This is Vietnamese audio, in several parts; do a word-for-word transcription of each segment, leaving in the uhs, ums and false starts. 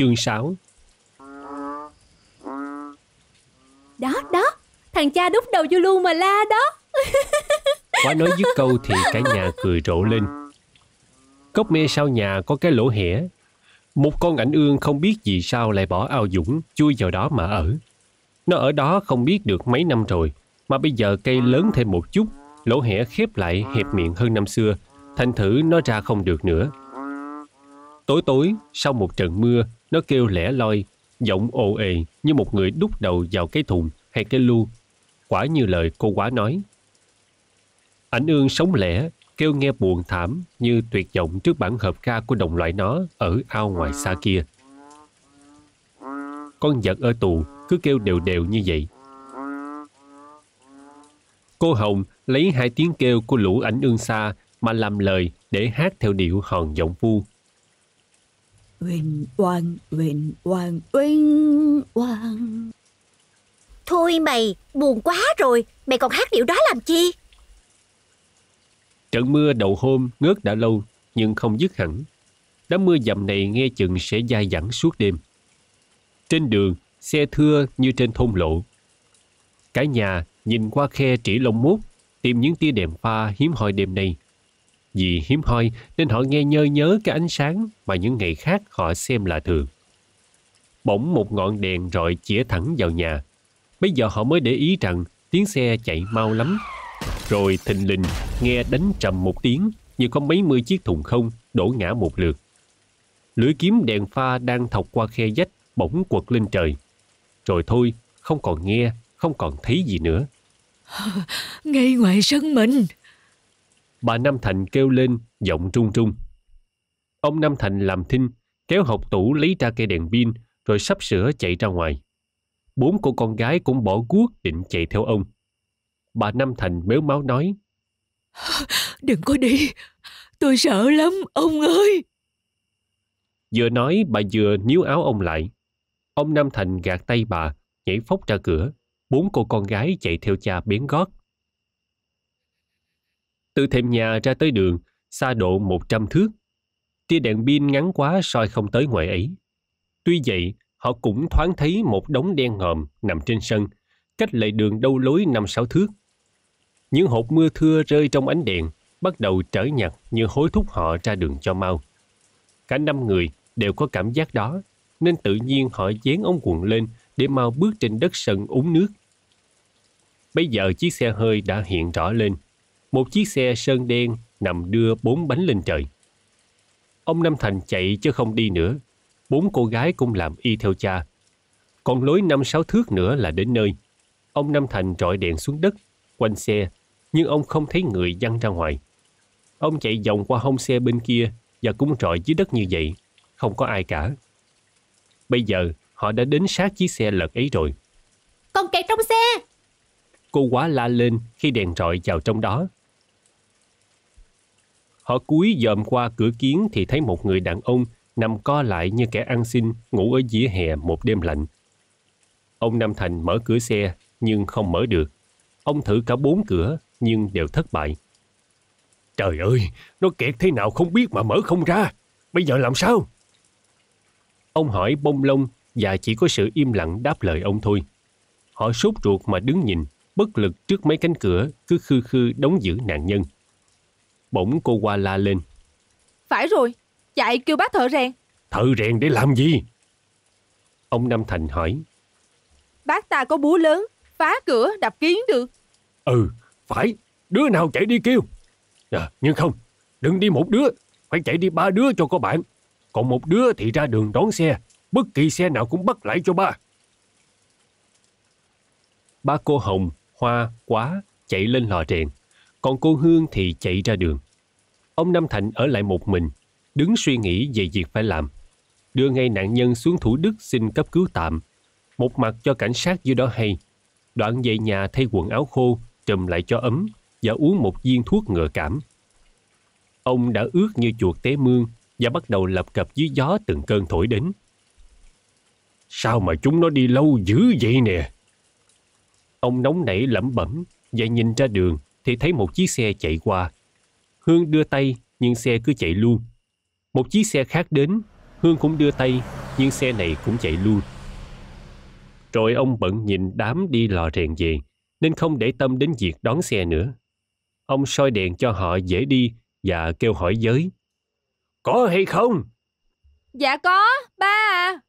Chương sáu. Đó, đó, thằng cha đút đầu vô lu mà la đó. Quá nói dứt câu thì cả nhà cười rộ lên. Cốc me sau nhà có cái lỗ hẻ. Một con ảnh ương không biết vì sao lại bỏ ao dũng, chui vào đó mà ở. Nó ở đó không biết được mấy năm rồi, mà bây giờ cây lớn thêm một chút, lỗ hẻ khép lại hẹp miệng hơn năm xưa, thành thử nó ra không được nữa. Tối tối, sau một trận mưa, nó kêu lẻ loi, giọng ồ ề như một người đút đầu vào cái thùng hay cái lu. Quả như lời cô Quá nói. Ảnh ương sống lẻ, kêu nghe buồn thảm như tuyệt vọng trước bản hợp ca của đồng loại nó ở ao ngoài xa kia. Con vật ở tù cứ kêu đều đều như vậy. Cô Hồng lấy hai tiếng kêu của lũ ảnh ương xa mà làm lời để hát theo điệu hòn giọng vu. Oanh oang, oanh oang, oanh oang. Thôi mày, buồn quá rồi, mày còn hát điệu đó làm chi? Trận mưa đầu hôm ngớt đã lâu nhưng không dứt hẳn. Đám mưa dầm này nghe chừng sẽ dai dẳng suốt đêm. Trên đường, xe thưa như trên thôn lộ. Cả nhà nhìn qua khe trĩ lông mốt, tìm những tia đèn pha hiếm hoi đêm nay. Vì hiếm hoi nên họ nghe nhơ nhớ cái ánh sáng mà những ngày khác họ xem là thường. Bỗng một ngọn đèn rọi chĩa thẳng vào nhà. Bây giờ họ mới để ý rằng tiếng xe chạy mau lắm. Rồi thình lình nghe đánh trầm một tiếng như có mấy mươi chiếc thùng không đổ ngã một lượt. Lưỡi kiếm đèn pha đang thọc qua khe vách bỗng quật lên trời. Rồi thôi, không còn nghe, không còn thấy gì nữa. Ngay ngoài sân mình. Bà Nam Thành kêu lên giọng run run. Ông Nam Thành làm thinh, kéo hộc tủ lấy ra cây đèn pin rồi sắp sửa chạy ra ngoài. Bốn cô con gái cũng bỏ guốc định chạy theo ông. Bà Nam Thành mếu máu nói. Đừng có đi, tôi sợ lắm ông ơi. Vừa nói bà vừa níu áo ông lại. Ông Nam Thành gạt tay bà, nhảy phóc ra cửa. Bốn cô con gái chạy theo cha bén gót. Từ thềm nhà ra tới đường, xa độ một trăm thước. Tia đèn pin ngắn quá soi không tới ngoài ấy. Tuy vậy, họ cũng thoáng thấy một đống đen ngòm nằm trên sân, cách lề đường đâu lối năm sáu thước. Những hột mưa thưa rơi trong ánh đèn, bắt đầu trở nhạt như hối thúc họ ra đường cho mau. Cả năm người đều có cảm giác đó, nên tự nhiên họ vén ống quần lên để mau bước trên đất sân úng nước. Bây giờ chiếc xe hơi đã hiện rõ lên. Một chiếc xe sơn đen nằm đưa bốn bánh lên trời. Ông Nam Thành chạy chứ không đi nữa. Bốn cô gái cũng làm y theo cha. Còn lối năm sáu thước nữa là đến nơi. Ông Nam Thành rọi đèn xuống đất, quanh xe, nhưng ông không thấy người văng ra ngoài. Ông chạy vòng qua hông xe bên kia và cũng rọi dưới đất như vậy, không có ai cả. Bây giờ họ đã đến sát chiếc xe lật ấy rồi. Con kẹt trong xe! Cô Quá la lên khi đèn rọi vào trong đó. Họ cúi dòm qua cửa kiếng thì thấy một người đàn ông nằm co lại như kẻ ăn xin ngủ ở vỉa hè một đêm lạnh. Ông Nam Thành mở cửa xe nhưng không mở được. Ông thử cả bốn cửa nhưng đều thất bại. Trời ơi, nó kẹt thế nào không biết mà mở không ra. Bây giờ làm sao? Ông hỏi bông lông và chỉ có sự im lặng đáp lời ông thôi. Họ sốt ruột mà đứng nhìn, bất lực trước mấy cánh cửa cứ khư khư đóng giữ nạn nhân. Bỗng cô Hoa la lên. Phải rồi, chạy kêu bác thợ rèn. Thợ rèn để làm gì? Ông Nam Thành hỏi. Bác ta có búa lớn, phá cửa đập kiến được. Ừ, phải, đứa nào chạy đi kêu. À, nhưng không, đừng đi một đứa, phải chạy đi ba đứa cho có bạn. Còn một đứa thì ra đường đón xe, bất kỳ xe nào cũng bắt lại cho ba. Ba cô Hồng, Hoa, Quá chạy lên lò rèn, còn cô Hương thì chạy ra đường. Ông Nam Thành ở lại một mình, đứng suy nghĩ về việc phải làm. Đưa ngay nạn nhân xuống Thủ Đức xin cấp cứu tạm, một mặt cho cảnh sát dưới đó hay. Đoạn về nhà thay quần áo khô, trùm lại cho ấm và uống một viên thuốc ngừa cảm. Ông đã ướt như chuột té mương và bắt đầu lập cập dưới gió từng cơn thổi đến. Sao mà chúng nó đi lâu dữ vậy nè? Ông nóng nảy lẩm bẩm và nhìn ra đường thì thấy một chiếc xe chạy qua. Hương đưa tay nhưng xe cứ chạy luôn. Một chiếc xe khác đến, Hương cũng đưa tay nhưng xe này cũng chạy luôn. Rồi ông bận nhìn đám đi lò rèn về, nên không để tâm đến việc đón xe nữa. Ông soi đèn cho họ dễ đi và kêu hỏi Giới. Có hay không? Dạ có, ba à.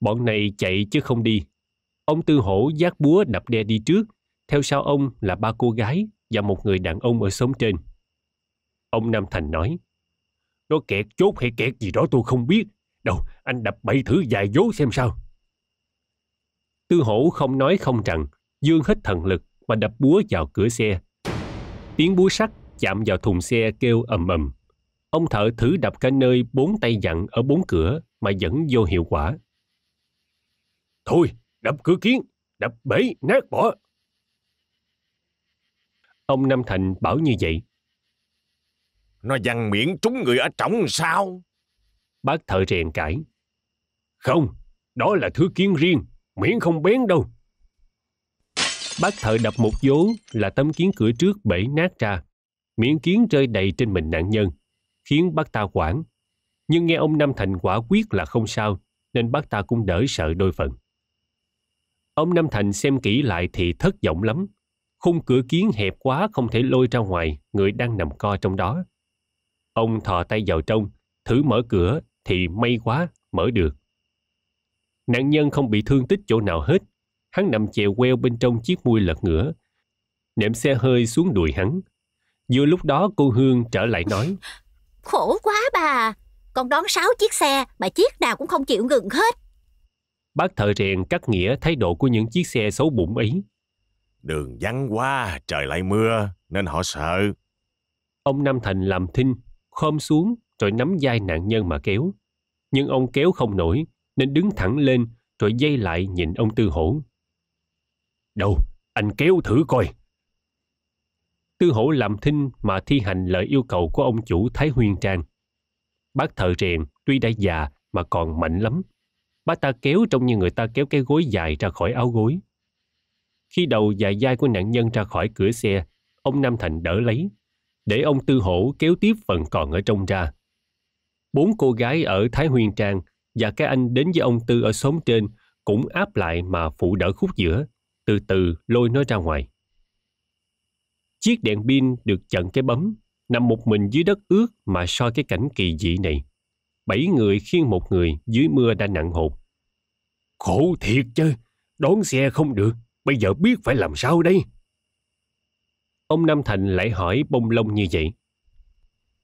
Bọn này chạy chứ không đi. Ông Tư Hổ vác búa đập đe đi trước, theo sau ông là ba cô gái và một người đàn ông ở xóm trên. Ông Nam Thành nói, nó kẹt chốt hay kẹt gì đó tôi không biết. Đâu, anh đập bậy thử vài vố xem sao. Tư Hổ không nói không rằng, giương hết thần lực mà đập búa vào cửa xe. Tiếng búa sắt chạm vào thùng xe kêu ầm ầm. Ông thợ thử đập cả nơi bốn tay dặn ở bốn cửa mà vẫn vô hiệu quả. Thôi, đập cửa kiến, đập bể, nát bỏ. Ông Nam Thành bảo như vậy. Nó văng miệng trúng người ở trỏng sao? Bác thợ rèn cãi. Không, đó là thứ kiến riêng, miệng không bén đâu. Bác thợ đập một vố là tấm kiến cửa trước bể nát ra. Miệng kiến rơi đầy trên mình nạn nhân, khiến bác ta hoảng. Nhưng nghe ông Nam Thành quả quyết là không sao, nên bác ta cũng đỡ sợ đôi phần. Ông Nam Thành xem kỹ lại thì thất vọng lắm. Khung cửa kiến hẹp quá không thể lôi ra ngoài người đang nằm co trong đó. Ông thò tay vào trong, thử mở cửa thì may quá, mở được. Nạn nhân không bị thương tích chỗ nào hết. Hắn nằm chèo queo bên trong chiếc mui lật ngửa. Nệm xe hơi xuống đùi hắn. Vừa lúc đó cô Hương trở lại nói. Khổ quá bà, con đón sáu chiếc xe mà chiếc nào cũng không chịu ngừng hết. Bác thợ rèn cắt nghĩa thái độ của những chiếc xe xấu bụng ấy. Đường vắng quá, trời lại mưa, nên họ sợ. Ông Nam Thành làm thinh, khom xuống rồi nắm vai nạn nhân mà kéo. Nhưng ông kéo không nổi, nên đứng thẳng lên rồi dây lại nhìn ông Tư Hổ. Đâu, anh kéo thử coi. Tư Hổ làm thinh mà thi hành lời yêu cầu của ông chủ Thái Huyên Trang. Bác thợ rèn tuy đã già mà còn mạnh lắm. Bác ta kéo trông như người ta kéo cái gối dài ra khỏi áo gối. Khi đầu và vai của nạn nhân ra khỏi cửa xe, ông Nam Thành đỡ lấy, để ông Tư Hổ kéo tiếp phần còn ở trong ra. Bốn cô gái ở Thái Huyên Trang và cái anh đến với ông Tư ở xóm trên cũng áp lại mà phụ đỡ khúc giữa, từ từ lôi nó ra ngoài. Chiếc đèn pin được chặn cái bấm, nằm một mình dưới đất ướt mà soi cái cảnh kỳ dị này. Bảy người khiêng một người dưới mưa đã nặng hột. Khổ thiệt chứ, đón xe không được, bây giờ biết phải làm sao đây? Ông Nam Thành lại hỏi bông lông như vậy.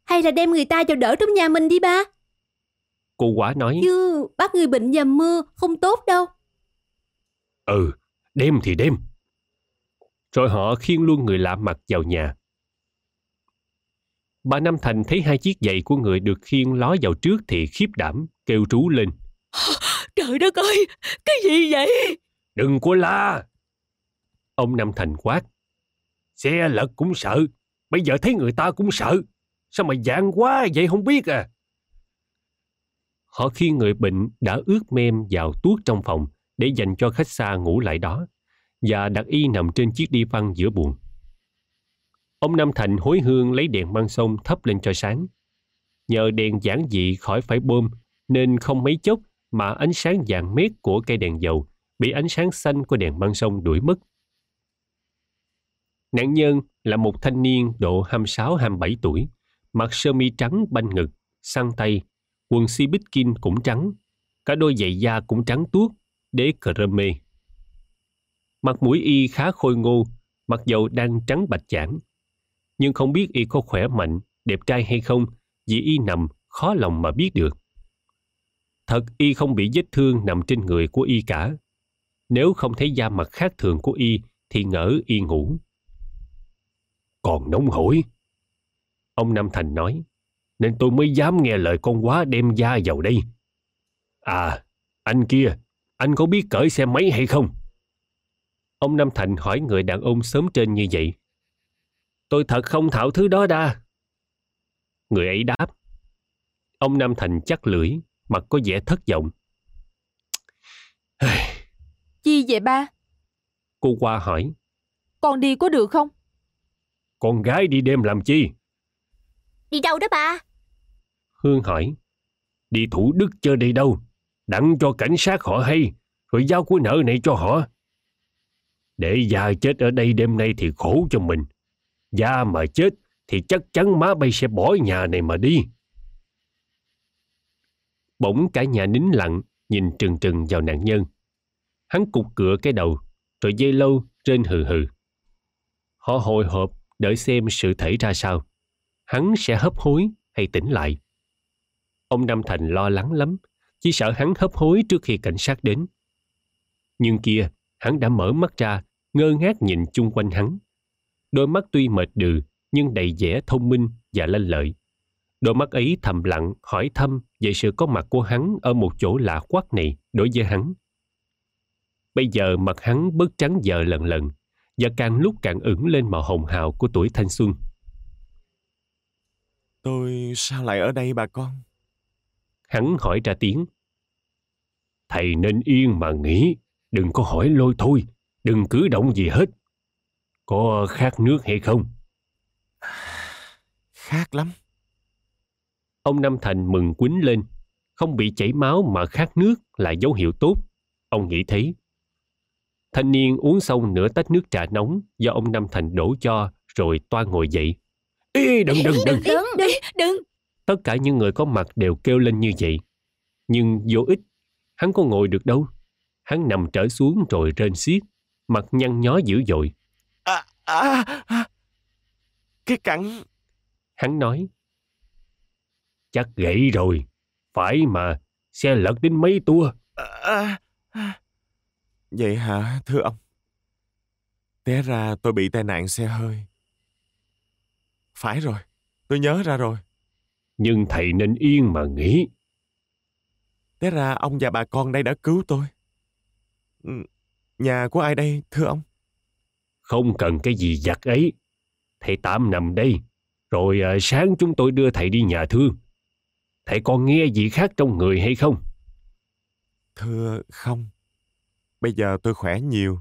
Hay là đem người ta vào đỡ trong nhà mình đi ba? Cô Quả nói. Chứ bắt người bệnh dầm mưa không tốt đâu. Ừ, đem thì đem. Rồi họ khiêng luôn người lạ mặt vào nhà. Bà Nam Thành thấy hai chiếc giày của người được khiêng ló vào trước thì khiếp đảm, kêu rú lên. Trời đất ơi, cái gì vậy? Đừng có la. Ông Nam Thành quát. Xe lật cũng sợ, bây giờ thấy người ta cũng sợ. Sao mà dạng quá vậy không biết à? Họ khiêng người bệnh đã ướt mem vào tuốt trong phòng để dành cho khách xa ngủ lại đó, và đặt y nằm trên chiếc đi văn giữa buồng. Ông Nam Thành hối hương lấy đèn mang sông thắp lên cho sáng. Nhờ đèn giản dị khỏi phải bơm, nên không mấy chốc mà ánh sáng vàng mét của cây đèn dầu bị ánh sáng xanh của đèn mang sông đuổi mất. Nạn nhân là một thanh niên độ hai mươi sáu hai mươi bảy tuổi, mặc sơ mi trắng banh ngực, xăng tay, quần xi bít kin cũng trắng, cả đôi giày da cũng trắng tuốt, đế cờ rơ mê. Mặt mũi y khá khôi ngô, mặc dầu đang trắng bạch chảng. Nhưng không biết y có khỏe mạnh, đẹp trai hay không, vì y nằm khó lòng mà biết được. Thật y không bị vết thương nằm trên người của y cả. Nếu không thấy da mặt khác thường của y thì ngỡ y ngủ. Còn nóng hổi, ông Nam Thành nói, nên tôi mới dám nghe lời con Quá đem da vào đây. À, anh kia, anh có biết cởi xe máy hay không? Ông Nam Thành hỏi người đàn ông xóm trên như vậy. Tôi thật không thạo thứ đó đa. Người ấy đáp. Ông Nam Thành chắc lưỡi, mặt có vẻ thất vọng. Chi vậy ba? Cô Qua hỏi. Con đi có được không? Con gái đi đêm làm chi? Đi đâu đó ba? Hương hỏi. Đi Thủ Đức chơi đi đâu? đặng cho cảnh sát họ hay, rồi giao cái nợ này cho họ. Để Gia chết ở đây đêm nay thì khổ cho mình. Gia mà chết thì chắc chắn má bay sẽ bỏ nhà này mà đi. Bỗng cả nhà nín lặng, nhìn trừng trừng vào nạn nhân. Hắn cục cửa cái đầu, rồi dây lâu rên hừ hừ. Họ hồi hộp đợi xem sự thể ra sao. Hắn sẽ hấp hối hay tỉnh lại. Ông Nam Thành lo lắng lắm, chỉ sợ hắn hấp hối trước khi cảnh sát đến. Nhưng kia, hắn đã mở mắt ra, ngơ ngác nhìn chung quanh hắn. Đôi mắt tuy mệt đừ, nhưng đầy vẻ thông minh và lanh lợi. Đôi mắt ấy thầm lặng hỏi thăm về sự có mặt của hắn ở một chỗ lạ quắc này đối với hắn. Bây giờ mặt hắn bớt trắng giờ lần lần, và càng lúc càng ửng lên màu hồng hào của tuổi thanh xuân. Tôi sao lại ở đây bà con? Hắn hỏi ra tiếng. Thầy nên yên mà nghĩ, đừng có hỏi lôi thôi, đừng cử động gì hết. Có khát nước hay không? Khát lắm. Ông Nam Thành mừng quýnh lên, không bị chảy máu mà khát nước là dấu hiệu tốt, ông nghĩ thế. Thanh niên uống xong nửa tách nước trà nóng do ông Nam Thành đổ cho rồi toan ngồi dậy. Ê, đừng, đừng, đừng, đừng, đừng, đừng. Tất cả những người có mặt đều kêu lên như vậy. Nhưng vô ích, hắn có ngồi được đâu. Hắn nằm trở xuống rồi rên xiết, mặt nhăn nhó dữ dội. À, à, à. Cái cẳng... Hắn nói. Chắc gãy rồi, phải mà, xe lật đến mấy tua. À, à, à. Vậy hả, thưa ông? Té ra tôi bị tai nạn xe hơi. Phải rồi, tôi nhớ ra rồi. Nhưng thầy nên yên mà nghĩ. Té ra ông và bà con đây đã cứu tôi. Nhà của ai đây, thưa ông? Không cần cái gì giặt ấy. Thầy tạm nằm đây, rồi à, sáng chúng tôi đưa thầy đi nhà thương. Thầy còn nghe gì khác trong người hay không? Thưa không. Bây giờ tôi khỏe nhiều,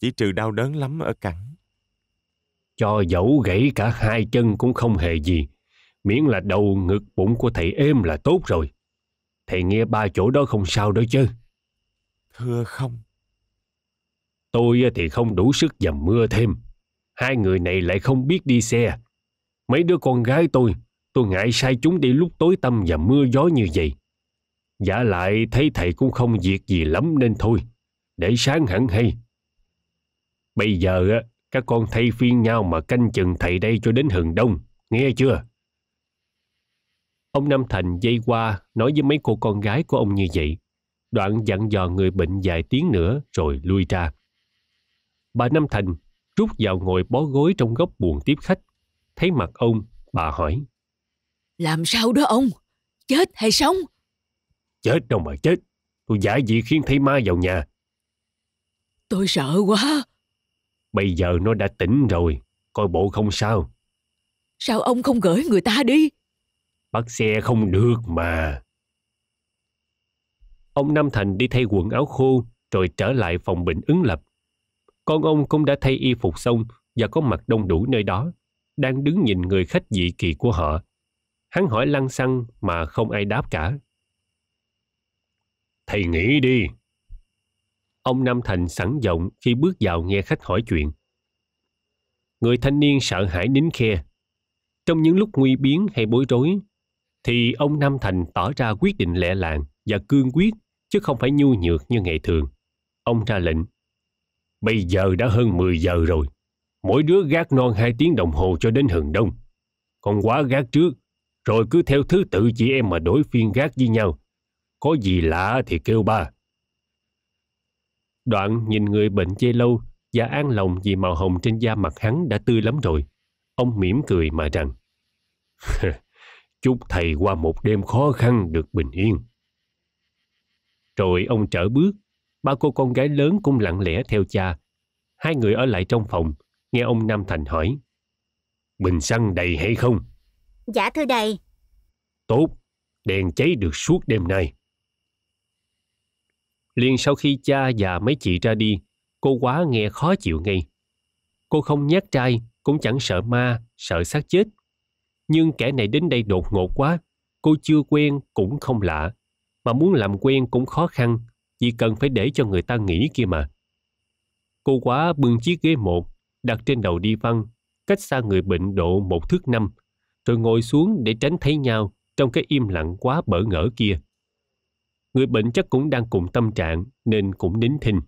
chỉ trừ đau đớn lắm ở cẳng. Cho dẫu gãy cả hai chân cũng không hề gì, miễn là đầu ngực bụng của thầy êm là tốt rồi. Thầy nghe ba chỗ đó không sao đâu chứ? Thưa không. Tôi thì không đủ sức dầm mưa thêm. Hai người này lại không biết đi xe. Mấy đứa con gái tôi, tôi ngại sai chúng đi lúc tối tăm và mưa gió như vậy. Vả lại thấy thầy cũng không việc gì lắm nên thôi, để sáng hẳn hay. Bây giờ các con thay phiên nhau mà canh chừng thầy đây cho đến hừng đông, nghe chưa? Ông Nam Thành dây qua nói với mấy cô con gái của ông như vậy, đoạn dặn dò người bệnh vài tiếng nữa rồi lui ra. Bà Nam Thành rút vào ngồi bó gối trong góc buồng tiếp khách. Thấy mặt ông, bà hỏi. Làm sao đó ông? Chết hay sống? Chết đâu mà chết. Tôi giả gì khiến thầy ma vào nhà. Tôi sợ quá. Bây giờ nó đã tỉnh rồi, coi bộ không sao. Sao ông không gửi người ta đi? Bắt xe không được mà. Ông Nam Thành đi thay quần áo khô rồi trở lại phòng bệnh Ứng Lập. Con ông cũng đã thay y phục xong và có mặt đông đủ nơi đó, đang đứng nhìn người khách dị kỳ của họ. Hắn hỏi lăng xăng mà không ai đáp cả. Thầy nghỉ đi. Ông Nam Thành sẵn giọng khi bước vào nghe khách hỏi chuyện. Người thanh niên sợ hãi nín khe. Trong những lúc nguy biến hay bối rối, thì ông Nam Thành tỏ ra quyết định lẹ làng và cương quyết, chứ không phải nhu nhược như ngày thường. Ông ra lệnh. Bây giờ đã hơn mười giờ rồi. Mỗi đứa gác non hai tiếng đồng hồ cho đến hừng đông. Còn quá gác trước, rồi cứ theo thứ tự chị em mà đổi phiên gác với nhau. Có gì lạ thì kêu ba. Đoạn nhìn người bệnh chê lâu và an lòng vì màu hồng trên da mặt hắn đã tươi lắm rồi. Ông mỉm cười mà rằng. Chúc thầy qua một đêm khó khăn được bình yên. Rồi ông trở bước. Ba cô con gái lớn cũng lặng lẽ theo cha. Hai người ở lại trong phòng. Nghe ông Nam Thành hỏi. Bình xăng đầy hay không? Dạ thưa đầy. Tốt, đèn cháy được suốt đêm nay. Liền sau khi cha và mấy chị ra đi, cô quá nghe khó chịu ngay. Cô không nhát trai, cũng chẳng sợ ma, sợ xác chết. Nhưng kẻ này đến đây đột ngột quá, cô chưa quen cũng không lạ. mà muốn làm quen cũng khó khăn, chỉ cần phải để cho người ta nghĩ kia mà. Cô quá bưng chiếc ghế một, đặt trên đầu đi Văn, cách xa người bệnh độ một thước năm, rồi ngồi xuống để tránh thấy nhau trong cái im lặng quá bỡ ngỡ kia. Người bệnh chắc cũng đang cùng tâm trạng nên cũng nín thinh.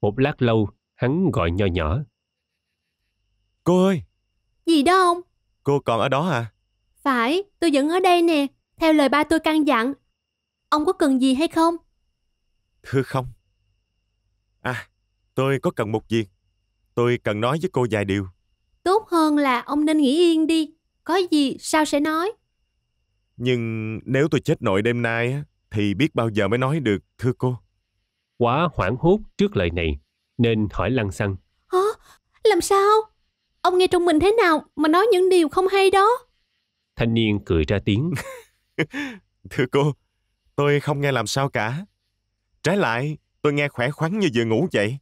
Một lát lâu, hắn gọi nho nhỏ. Cô ơi! Gì đó ông? Cô còn ở đó à? Phải, tôi vẫn ở đây nè, theo lời ba tôi căn dặn. Ông có cần gì hay không? Thưa không. À, tôi có cần một việc. Tôi cần nói với cô vài điều. Tốt hơn là ông nên nghỉ yên đi. Có gì sao sẽ nói. Nhưng nếu tôi chết nội đêm nay thì biết bao giờ mới nói được, thưa cô. Quá hoảng hốt trước lời này nên hỏi lăng xăng. Hả? Làm sao? Ông nghe trong mình thế nào mà nói những điều không hay đó? Thanh niên cười ra tiếng. Thưa cô, tôi không nghe làm sao cả. Trái lại, tôi nghe khỏe khoắn như vừa ngủ vậy.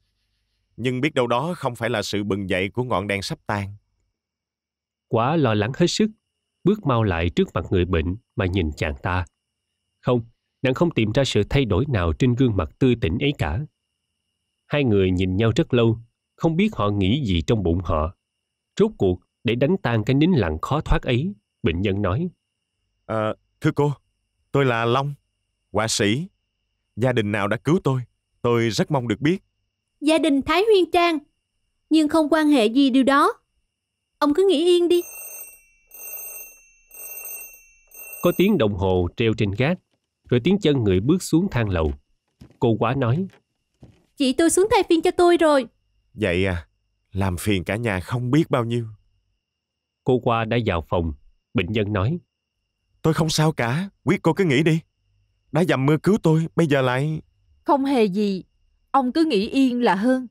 Nhưng biết đâu đó không phải là sự bừng dậy của ngọn đèn sắp tan. Quá lo lắng hết sức, bước mau lại trước mặt người bệnh mà nhìn chàng ta. Không, nàng không tìm ra sự thay đổi nào trên gương mặt tươi tỉnh ấy cả. Hai người nhìn nhau rất lâu, không biết họ nghĩ gì trong bụng họ. Rốt cuộc, để đánh tan cái nín lặng khó thoát ấy, bệnh nhân nói. À, thưa cô, tôi là Long, họa sĩ. Gia đình nào đã cứu tôi? Tôi rất mong được biết. Gia đình Thái Huyên Trang. Nhưng không quan hệ gì điều đó. Ông cứ nghỉ yên đi. Có tiếng đồng hồ treo trên gác, rồi tiếng chân người bước xuống thang lầu. Cô Quá nói. Chị tôi xuống thay phiên cho tôi rồi. Vậy à, làm phiền cả nhà không biết bao nhiêu. Cô Quá đã vào phòng. Bệnh nhân nói. Tôi không sao cả, quý cô cứ nghỉ đi. Đã dầm mưa cứu tôi, bây giờ lại... Không hề gì, ông cứ nghỉ yên là hơn.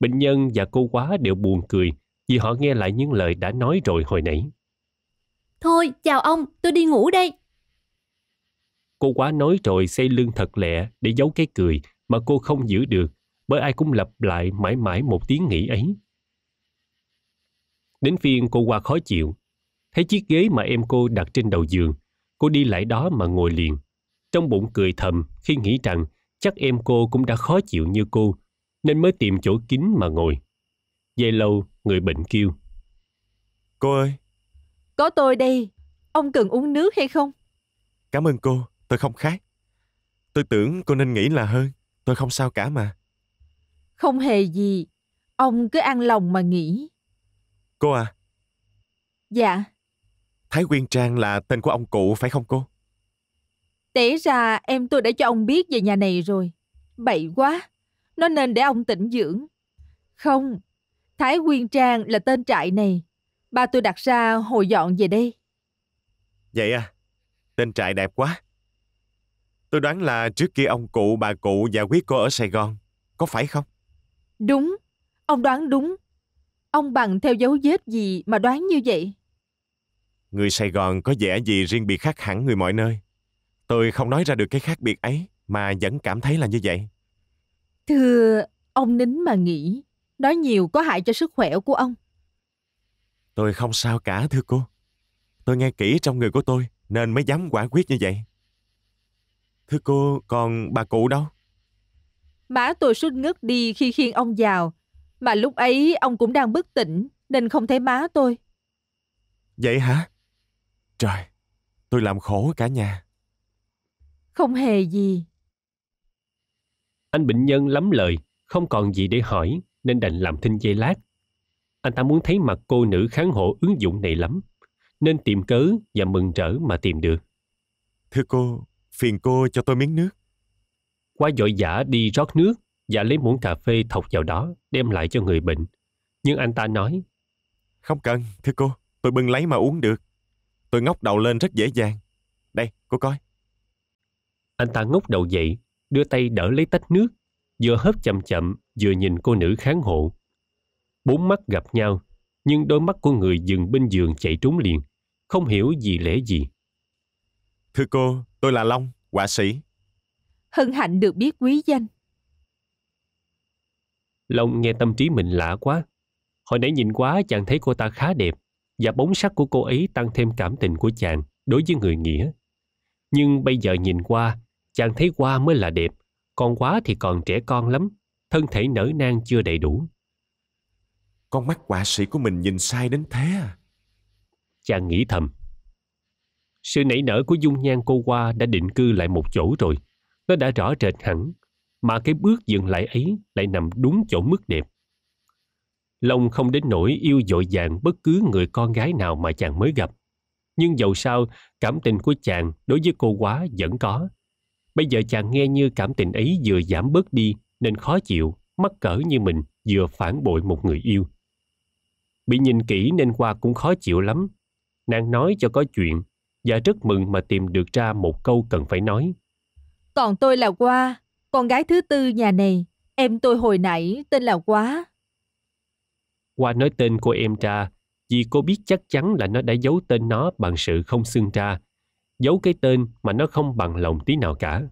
Bệnh nhân và cô Quá đều buồn cười vì họ nghe lại những lời đã nói rồi hồi nãy. Thôi, chào ông, tôi đi ngủ đây. Cô Quá nói rồi xây lưng thật lẹ để giấu cái cười mà cô không giữ được, bởi ai cũng lặp lại mãi mãi một tiếng nghỉ ấy. Đến phiên cô Quá khó chịu. Thấy chiếc ghế mà em cô đặt trên đầu giường, cô đi lại đó mà ngồi liền. Trong bụng cười thầm khi nghĩ rằng chắc em cô cũng đã khó chịu như cô, nên mới tìm chỗ kín mà ngồi. Về lâu, người bệnh kêu. Cô ơi! Có tôi đây, ông cần uống nước hay không? Cảm ơn cô, tôi không khát. Tôi tưởng cô nên nghĩ là hơn, tôi không sao cả mà. Không hề gì, ông cứ an lòng mà nghĩ. Cô à? Dạ. Thái Quyên Trang là tên của ông cụ phải không cô? Tể ra em tôi đã cho ông biết về nhà này rồi. Bậy quá. Nó nên để ông tĩnh dưỡng. Không, Thái Quyên Trang là tên trại này. Ba tôi đặt ra hồi dọn về đây. Vậy à, tên trại đẹp quá. Tôi đoán là trước kia ông cụ, bà cụ và quý cô ở Sài Gòn. Có phải không? Đúng, ông đoán đúng. Ông bằng theo dấu vết gì mà đoán như vậy? Người Sài Gòn có vẻ gì riêng biệt khác hẳn người mọi nơi. Tôi không nói ra được cái khác biệt ấy mà vẫn cảm thấy là như vậy. Thưa, ông nín mà nghĩ. Nói nhiều có hại cho sức khỏe của ông. Tôi không sao cả thưa cô. Tôi nghe kỹ trong người của tôi nên mới dám quả quyết như vậy. Thưa cô, còn bà cụ đâu? Má tôi sút ngất đi khi khiêng ông vào. Mà lúc ấy ông cũng đang bất tỉnh nên không thấy má tôi. Vậy hả? Trời, tôi làm khổ cả nhà. Không hề gì. Anh bệnh nhân lắm lời, không còn gì để hỏi nên đành làm thinh giây lát. Anh ta muốn thấy mặt cô nữ kháng hộ ứng dụng này lắm, nên tìm cớ và mừng rỡ mà tìm được. Thưa cô, phiền cô cho tôi miếng nước. Quá vội vã đi rót nước và lấy muỗng cà phê thọc vào đó đem lại cho người bệnh. Nhưng anh ta nói. Không cần, thưa cô. Tôi bưng lấy mà uống được. Tôi ngóc đầu lên rất dễ dàng. Đây, cô coi. Anh ta ngóc đầu dậy, đưa tay đỡ lấy tách nước, vừa hớp chậm chậm, vừa nhìn cô nữ kháng hộ. Bốn mắt gặp nhau, nhưng đôi mắt của người dừng bên giường chạy trốn liền, không hiểu gì lẽ gì. Thưa cô, tôi là Long, họa sĩ. Hân hạnh được biết quý danh. Long nghe tâm trí mình lạ quá. Hồi nãy nhìn quá chàng thấy cô ta khá đẹp, và bóng sắc của cô ấy tăng thêm cảm tình của chàng đối với người nghĩa Nhưng bây giờ nhìn qua, chàng thấy hoa mới là đẹp, còn quá thì còn trẻ con lắm, thân thể nở nang chưa đầy đủ. Con mắt họa sĩ của mình nhìn sai đến thế à? Chàng nghĩ thầm. Sự nảy nở của dung nhan cô hoa đã định cư lại một chỗ rồi, nó đã rõ rệt hẳn, mà cái bước dừng lại ấy lại nằm đúng chỗ mức đẹp. Lòng không đến nỗi yêu dội dàng bất cứ người con gái nào mà chàng mới gặp. Nhưng dầu sao, cảm tình của chàng đối với cô quá vẫn có. Bây giờ chàng nghe như cảm tình ấy vừa giảm bớt đi, nên khó chịu, mắc cỡ như mình vừa phản bội một người yêu. Bị nhìn kỹ nên Hoa cũng khó chịu lắm. Nàng nói cho có chuyện, và rất mừng mà tìm được ra một câu cần phải nói. Còn tôi là Hoa, con gái thứ tư nhà này. Em tôi hồi nãy tên là Hoa. Hoa nói tên của em ra, vì cô biết chắc chắn là nó đã giấu tên nó bằng sự không xưng ra, giấu cái tên mà nó không bằng lòng tí nào cả.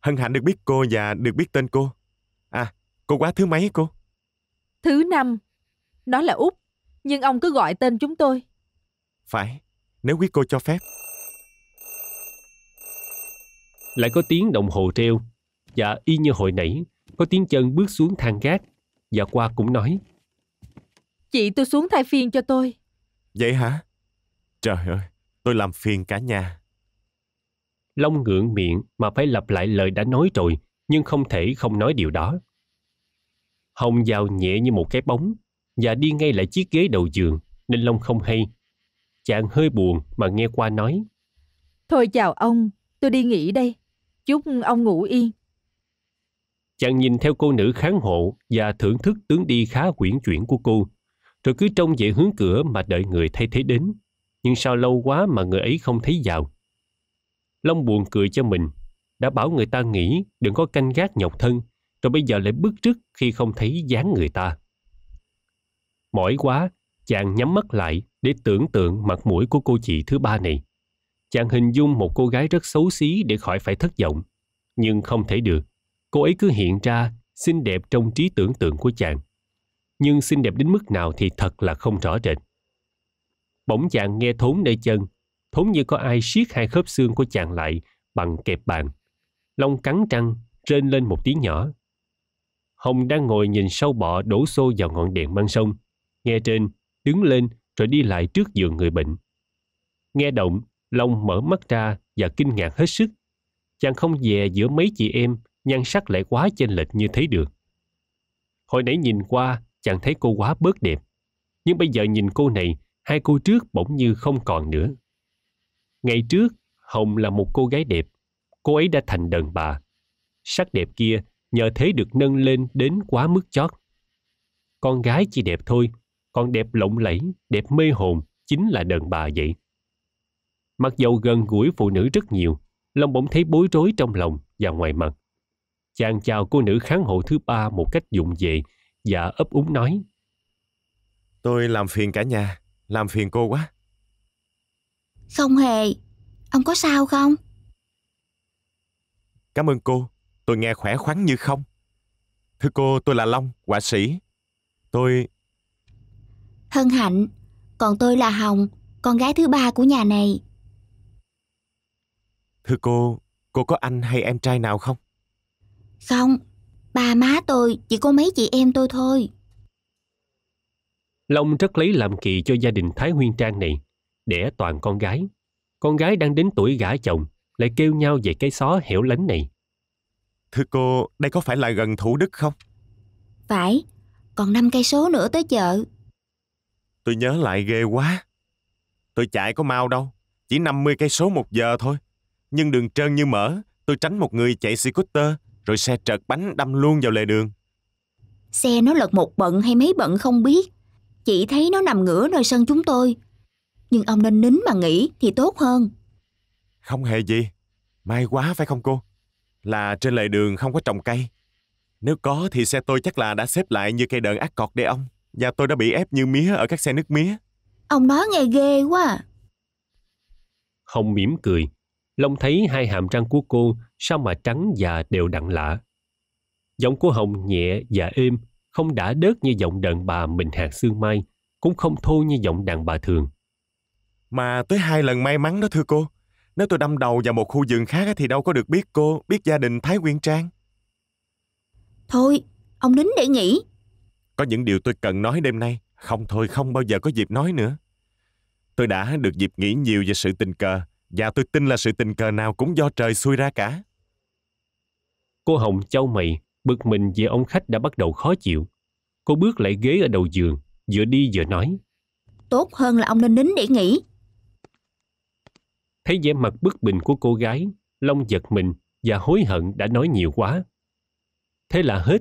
Hân hạnh được biết cô và được biết tên cô. À, cô Quá thứ mấy cô? Thứ năm. Nó là Út, nhưng ông cứ gọi tên chúng tôi. Phải, nếu quý cô cho phép. Lại có tiếng đồng hồ treo, và y như hồi nãy, có tiếng chân bước xuống thang gác, và Qua cũng nói. Chị tôi xuống thay phiên cho tôi. Vậy hả? Trời ơi, tôi làm phiền cả nhà. Long ngượng miệng mà phải lặp lại lời đã nói rồi, nhưng không thể không nói điều đó. Hồng vào nhẹ như một cái bóng, và đi ngay lại chiếc ghế đầu giường, nên Long không hay. Chàng hơi buồn mà nghe Qua nói. Thôi chào ông, tôi đi nghỉ đây. Chúc ông ngủ yên. Chàng nhìn theo cô nữ kháng hộ và thưởng thức tướng đi khá uyển chuyển của cô, rồi cứ trông về hướng cửa mà đợi người thay thế đến. Nhưng sao lâu quá mà người ấy không thấy vào. Long buồn cười cho mình, đã bảo người ta nghỉ, đừng có canh gác nhọc thân, rồi bây giờ lại bứt rứt khi không thấy dáng người ta. Mỏi quá, chàng nhắm mắt lại để tưởng tượng mặt mũi của cô chị thứ ba này. Chàng hình dung một cô gái rất xấu xí để khỏi phải thất vọng, nhưng không thể được. Cô ấy cứ hiện ra, xinh đẹp trong trí tưởng tượng của chàng. Nhưng xinh đẹp đến mức nào thì thật là không rõ rệt. Bỗng chàng nghe thốn nơi chân, thốn như có ai siết hai khớp xương của chàng lại bằng kẹp bàn. Long cắn răng, rên lên một tiếng nhỏ. Hồng đang ngồi nhìn sâu bọ đổ xô vào ngọn đèn ban sông, nghe trên, đứng lên rồi đi lại trước giường người bệnh. Nghe động, Long mở mắt ra và kinh ngạc hết sức. Chàng không dè giữa mấy chị em, nhan sắc lại quá chênh lệch như thấy được. Hồi nãy nhìn qua, chàng thấy cô quá bớt đẹp. Nhưng bây giờ nhìn cô này, hai cô trước bỗng như không còn nữa. Ngày trước, Hồng là một cô gái đẹp. Cô ấy đã thành đàn bà. Sắc đẹp kia nhờ thế được nâng lên đến quá mức chót. Con gái chỉ đẹp thôi, còn đẹp lộng lẫy, đẹp mê hồn chính là đàn bà vậy. Mặc dầu gần gũi phụ nữ rất nhiều, Long bỗng thấy bối rối trong lòng và ngoài mặt. Chàng chào cô nữ kháng hộ thứ ba một cách vụng về và ấp úng nói. Tôi làm phiền cả nhà, làm phiền cô quá. Không hề, ông có sao không? Cảm ơn cô, tôi nghe khỏe khoắn như không. Thưa cô, tôi là Long, họa sĩ. Tôi... Hân hạnh, còn tôi là Hồng, con gái thứ ba của nhà này. Thưa cô, cô có anh hay em trai nào không? Không, ba má tôi chỉ có mấy chị em tôi thôi. Long rất lấy làm kỳ cho gia đình Thái Huyên Trang này, đẻ toàn con gái. Con gái đang đến tuổi gả chồng, lại kêu nhau về cái xó hẻo lánh này. Thưa cô, đây có phải là gần Thủ Đức không? Phải, còn năm cây số nữa tới chợ. Tôi nhớ lại ghê quá. Tôi chạy có mau đâu, chỉ năm mươi cây số một giờ thôi. Nhưng đường trơn như mỡ, tôi tránh một người chạy scooter, rồi xe trật bánh đâm luôn vào lề đường. Xe nó lật một bận hay mấy bận không biết. Chị thấy nó nằm ngửa nơi sân chúng tôi. Nhưng ông nên nín mà nghĩ thì tốt hơn. Không hề gì. May quá phải không cô? Là trên lề đường không có trồng cây. Nếu có thì xe tôi chắc là đã xếp lại như cây đờn ác cọt để ông. Và tôi đã bị ép như mía ở các xe nước mía. Ông nói nghe ghê quá à. Hồng mỉm cười. Long thấy hai hàm răng của cô sao mà trắng và đều đặn lạ. Giọng của Hồng nhẹ và êm, không đã đớt như giọng đàn bà mình hạt xương mai, cũng không thô như giọng đàn bà thường. Mà tới hai lần may mắn đó thưa cô. Nếu tôi đâm đầu vào một khu vườn khác thì đâu có được biết cô, biết gia đình Thái Quyên Trang. Thôi, ông nín để nhỉ. Có những điều tôi cần nói đêm nay. Không thôi, không bao giờ có dịp nói nữa. Tôi đã được dịp nghĩ nhiều về sự tình cờ, và tôi tin là sự tình cờ nào cũng do trời xui ra cả. Cô Hồng chau mày, bực mình vì ông khách đã bắt đầu khó chịu. Cô bước lại ghế ở đầu giường, vừa đi vừa nói. Tốt hơn là ông nên nín để nghĩ. Thấy vẻ mặt bức bình của cô gái, Long giật mình và hối hận đã nói nhiều quá. Thế là hết.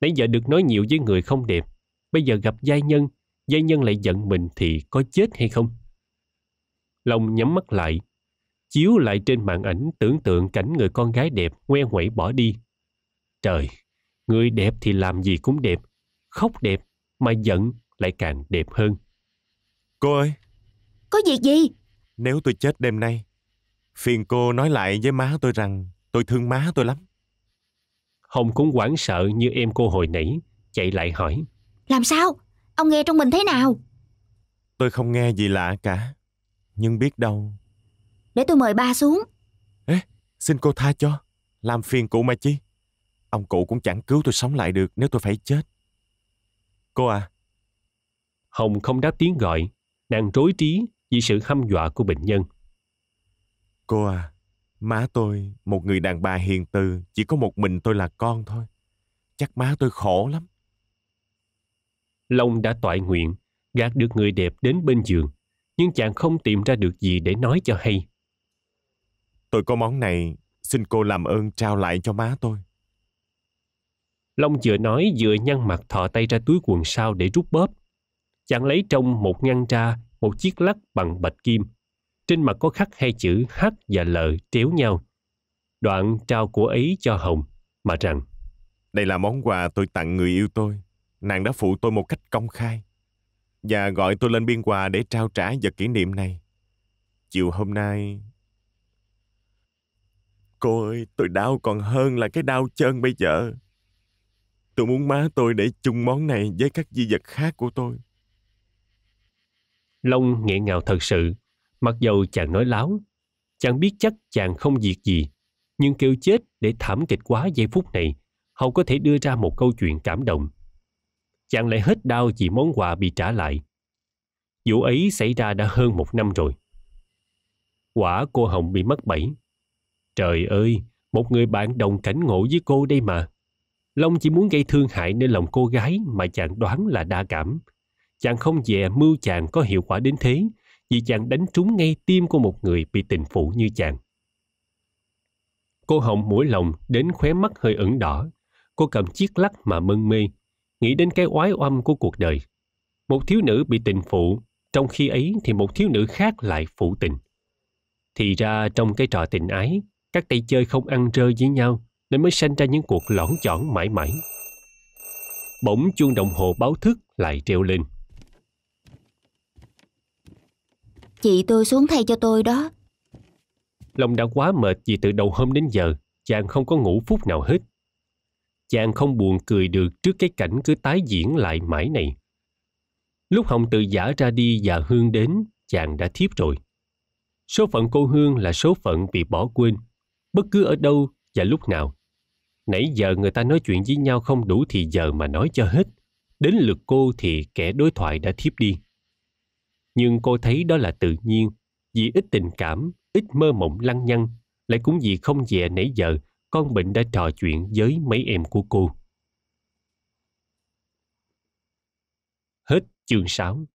Nãy giờ được nói nhiều với người không đẹp, bây giờ gặp giai nhân, giai nhân lại giận mình thì có chết hay không? Long nhắm mắt lại, chiếu lại trên màn ảnh tưởng tượng cảnh người con gái đẹp ngoe nguẩy bỏ đi. Trời, người đẹp thì làm gì cũng đẹp, khóc đẹp mà giận lại càng đẹp hơn. Cô ơi! Có việc gì? Nếu tôi chết đêm nay, phiền cô nói lại với má tôi rằng tôi thương má tôi lắm. Hồng cũng hoảng sợ như em cô hồi nãy, chạy lại hỏi. Làm sao? Ông nghe trong mình thế nào? Tôi không nghe gì lạ cả, nhưng biết đâu... Để tôi mời ba xuống. Ê, xin cô tha cho, làm phiền cụ mà chi. Ông cụ cũng chẳng cứu tôi sống lại được nếu tôi phải chết. Cô à! Hồng không đáp tiếng gọi, nàng rối trí vì sự hăm dọa của bệnh nhân. Cô à, má tôi, một người đàn bà hiền từ, chỉ có một mình tôi là con thôi. Chắc má tôi khổ lắm. Long đã toại nguyện, gạt được người đẹp đến bên giường, nhưng chàng không tìm ra được gì để nói cho hay. Tôi có món này, xin cô làm ơn trao lại cho má tôi. Long vừa nói vừa nhăn mặt thò tay ra túi quần sau để rút bóp. Chàng lấy trong một ngăn ra một chiếc lắc bằng bạch kim, trên mặt có khắc hai chữ H và L tréo nhau. Đoạn trao của ấy cho Hồng mà rằng: Đây là món quà tôi tặng người yêu tôi. Nàng đã phụ tôi một cách công khai và gọi tôi lên biên hòa để trao trả vật kỷ niệm này. Chiều hôm nay... Cô ơi, tôi đau còn hơn là cái đau chân bây giờ. Tôi muốn má tôi để chung món này với các di vật khác của tôi. Long nghẹn ngào thật sự. Mặc dầu chàng nói láo, chàng biết chắc chàng không việc gì, nhưng kêu chết để thảm kịch quá giây phút này, Hồng có thể đưa ra một câu chuyện cảm động. Chàng lại hết đau vì món quà bị trả lại. Vụ ấy xảy ra đã hơn một năm rồi. Quả cô Hồng bị mắc bẫy. Trời ơi, một người bạn đồng cảnh ngộ với cô đây mà. Long chỉ muốn gây thương hại nên lòng cô gái mà chàng đoán là đa cảm. Chàng không dè mưu chàng có hiệu quả đến thế, vì chàng đánh trúng ngay tim của một người bị tình phụ như chàng. Cô Hồng mũi lòng đến khóe mắt hơi ửng đỏ. Cô cầm chiếc lắc mà mân mê, nghĩ đến cái oái oăm của cuộc đời. Một thiếu nữ bị tình phụ, trong khi ấy thì một thiếu nữ khác lại phụ tình. Thì ra trong cái trò tình ái, các tay chơi không ăn rơi với nhau, nên mới sanh ra những cuộc lõn chõn mãi mãi. Bỗng chuông đồng hồ báo thức lại treo lên. Chị tôi xuống thay cho tôi đó. Long đã quá mệt vì từ đầu hôm đến giờ chàng không có ngủ phút nào hết. Chàng không buồn cười được trước cái cảnh cứ tái diễn lại mãi này. Lúc Hồng tự giả ra đi và Hương đến, chàng đã thiếp rồi. Số phận cô Hương là số phận bị bỏ quên, bất cứ ở đâu và lúc nào. Nãy giờ người ta nói chuyện với nhau không đủ thì giờ mà nói cho hết. Đến lượt cô thì kẻ đối thoại đã thiếp đi. Nhưng cô thấy đó là tự nhiên, vì ít tình cảm, ít mơ mộng lăng nhăng, lại cũng vì không dè nãy giờ con bệnh đã trò chuyện với mấy em của cô. Hết chương sáu.